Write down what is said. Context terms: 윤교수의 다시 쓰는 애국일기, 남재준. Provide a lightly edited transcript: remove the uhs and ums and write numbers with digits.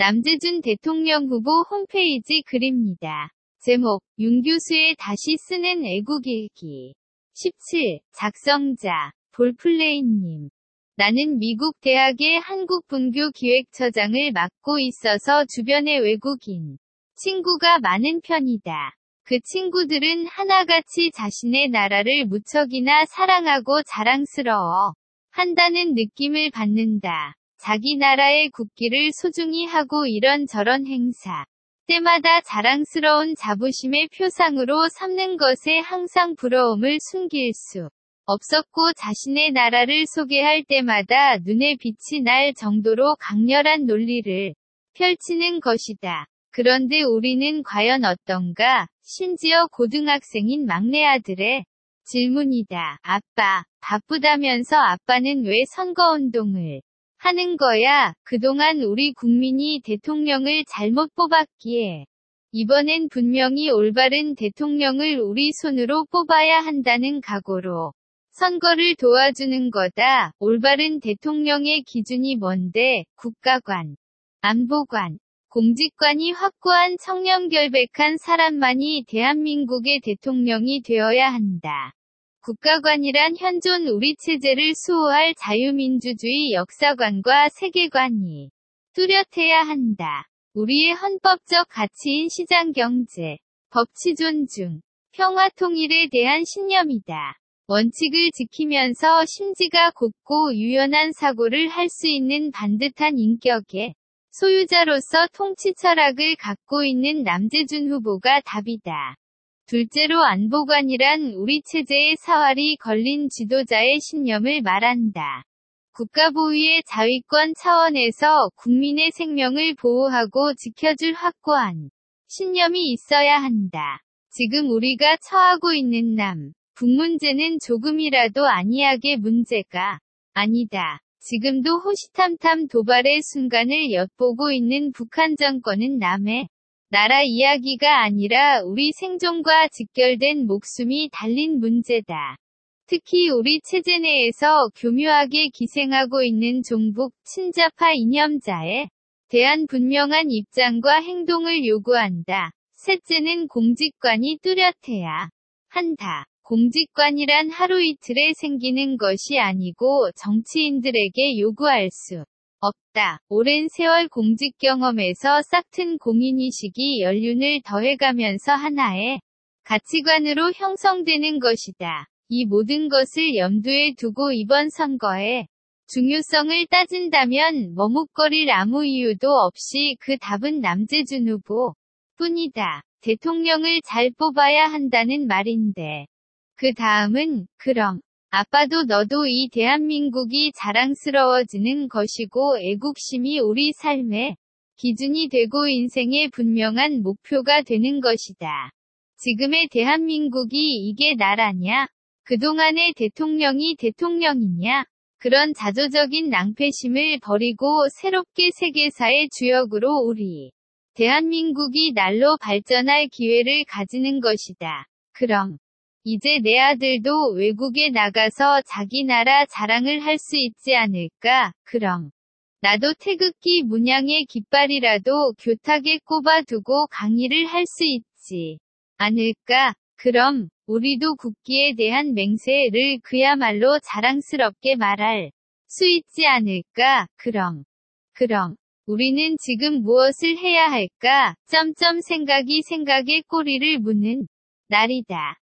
남재준 대통령 후보 홈페이지 글입니다. 제목, 윤교수의 다시 쓰는 애국일기. 17. 작성자, 볼플레인님. 나는 미국 대학의 한국분교 기획처장을 맡고 있어서 주변의 외국인 친구가 많은 편이다. 그 친구들은 하나같이 자신의 나라를 무척이나 사랑하고 자랑스러워 한다는 느낌을 받는다. 자기 나라의 국기를 소중히 하고 이런저런 행사 때마다 자랑스러운 자부심의 표상으로 삼는 것에 항상 부러움을 숨길 수 없었고, 자신의 나라를 소개할 때마다 눈에 빛이 날 정도로 강렬한 논리를 펼치는 것이다. 그런데 우리는 과연 어떤가? 심지어 고등학생인 막내 아들의 질문이다. 아빠, 바쁘다면서 아빠는 왜 선거운동을 하는 거야? 그동안 우리 국민이 대통령을 잘못 뽑았기에 이번엔 분명히 올바른 대통령을 우리 손으로 뽑아야 한다는 각오로 선거를 도와주는 거다. 올바른 대통령의 기준이 뭔데? 국가관, 안보관, 공직관이 확고한 청렴 결백한 사람만이 대한민국의 대통령이 되어야 한다. 국가관이란 현존 우리 체제를 수호할 자유민주주의 역사관과 세계관이 뚜렷해야 한다. 우리의 헌법적 가치인 시장경제, 법치존중, 평화통일에 대한 신념이다. 원칙을 지키면서 심지가 곱고 유연한 사고를 할 수 있는 반듯한 인격의 소유자로서 통치 철학을 갖고 있는 남재준 후보가 답이다. 둘째로, 안보관이란 우리 체제의 사활이 걸린 지도자의 신념을 말한다. 국가보위의 자위권 차원에서 국민의 생명을 보호하고 지켜줄 확고한 신념이 있어야 한다. 지금 우리가 처하고 있는 북 문제는 조금이라도 안이하게 문제가 아니다. 지금도 호시탐탐 도발의 순간을 엿보고 있는 북한 정권은 남의 나라 이야기가 아니라 우리 생존과 직결된 목숨이 달린 문제다. 특히 우리 체제 내에서 교묘하게 기생하고 있는 종북 친자파 이념자에 대한 분명한 입장과 행동을 요구한다. 셋째는 공직관이 뚜렷해야 한다. 공직관이란 하루 이틀에 생기는 것이 아니고 정치인들에게 요구할 수 없다. 오랜 세월 공직 경험에서 싹튼 공인의식이 연륜을 더해가면서 하나의 가치관으로 형성되는 것이다. 이 모든 것을 염두에 두고 이번 선거에 중요성을 따진다면 머뭇거릴 아무 이유도 없이 그 답은 남재준 후보 뿐이다. 대통령을 잘 뽑아야 한다는 말인데. 그 다음은, 그럼 아빠도 너도 이 대한민국이 자랑스러워지는 것이고 애국심이 우리 삶의 기준이 되고 인생의 분명한 목표가 되는 것이다. 지금의 대한민국이 이게 나라냐? 그동안의 대통령이 대통령이냐? 그런 자조적인 낭패심을 버리고 새롭게 세계사의 주역으로 우리 대한민국이 날로 발전할 기회를 가지는 것이다. 그럼 이제 내 아들도 외국에 나가서 자기 나라 자랑을 할 수 있지 않을까? 그럼 나도 태극기 문양의 깃발이라도 교탁에 꼽아두고 강의를 할 수 있지 않을까? 그럼 우리도 국기에 대한 맹세를 그야말로 자랑스럽게 말할 수 있지 않을까? 그럼 우리는 지금 무엇을 해야 할까? 생각이 생각의 꼬리를 무는 날이다.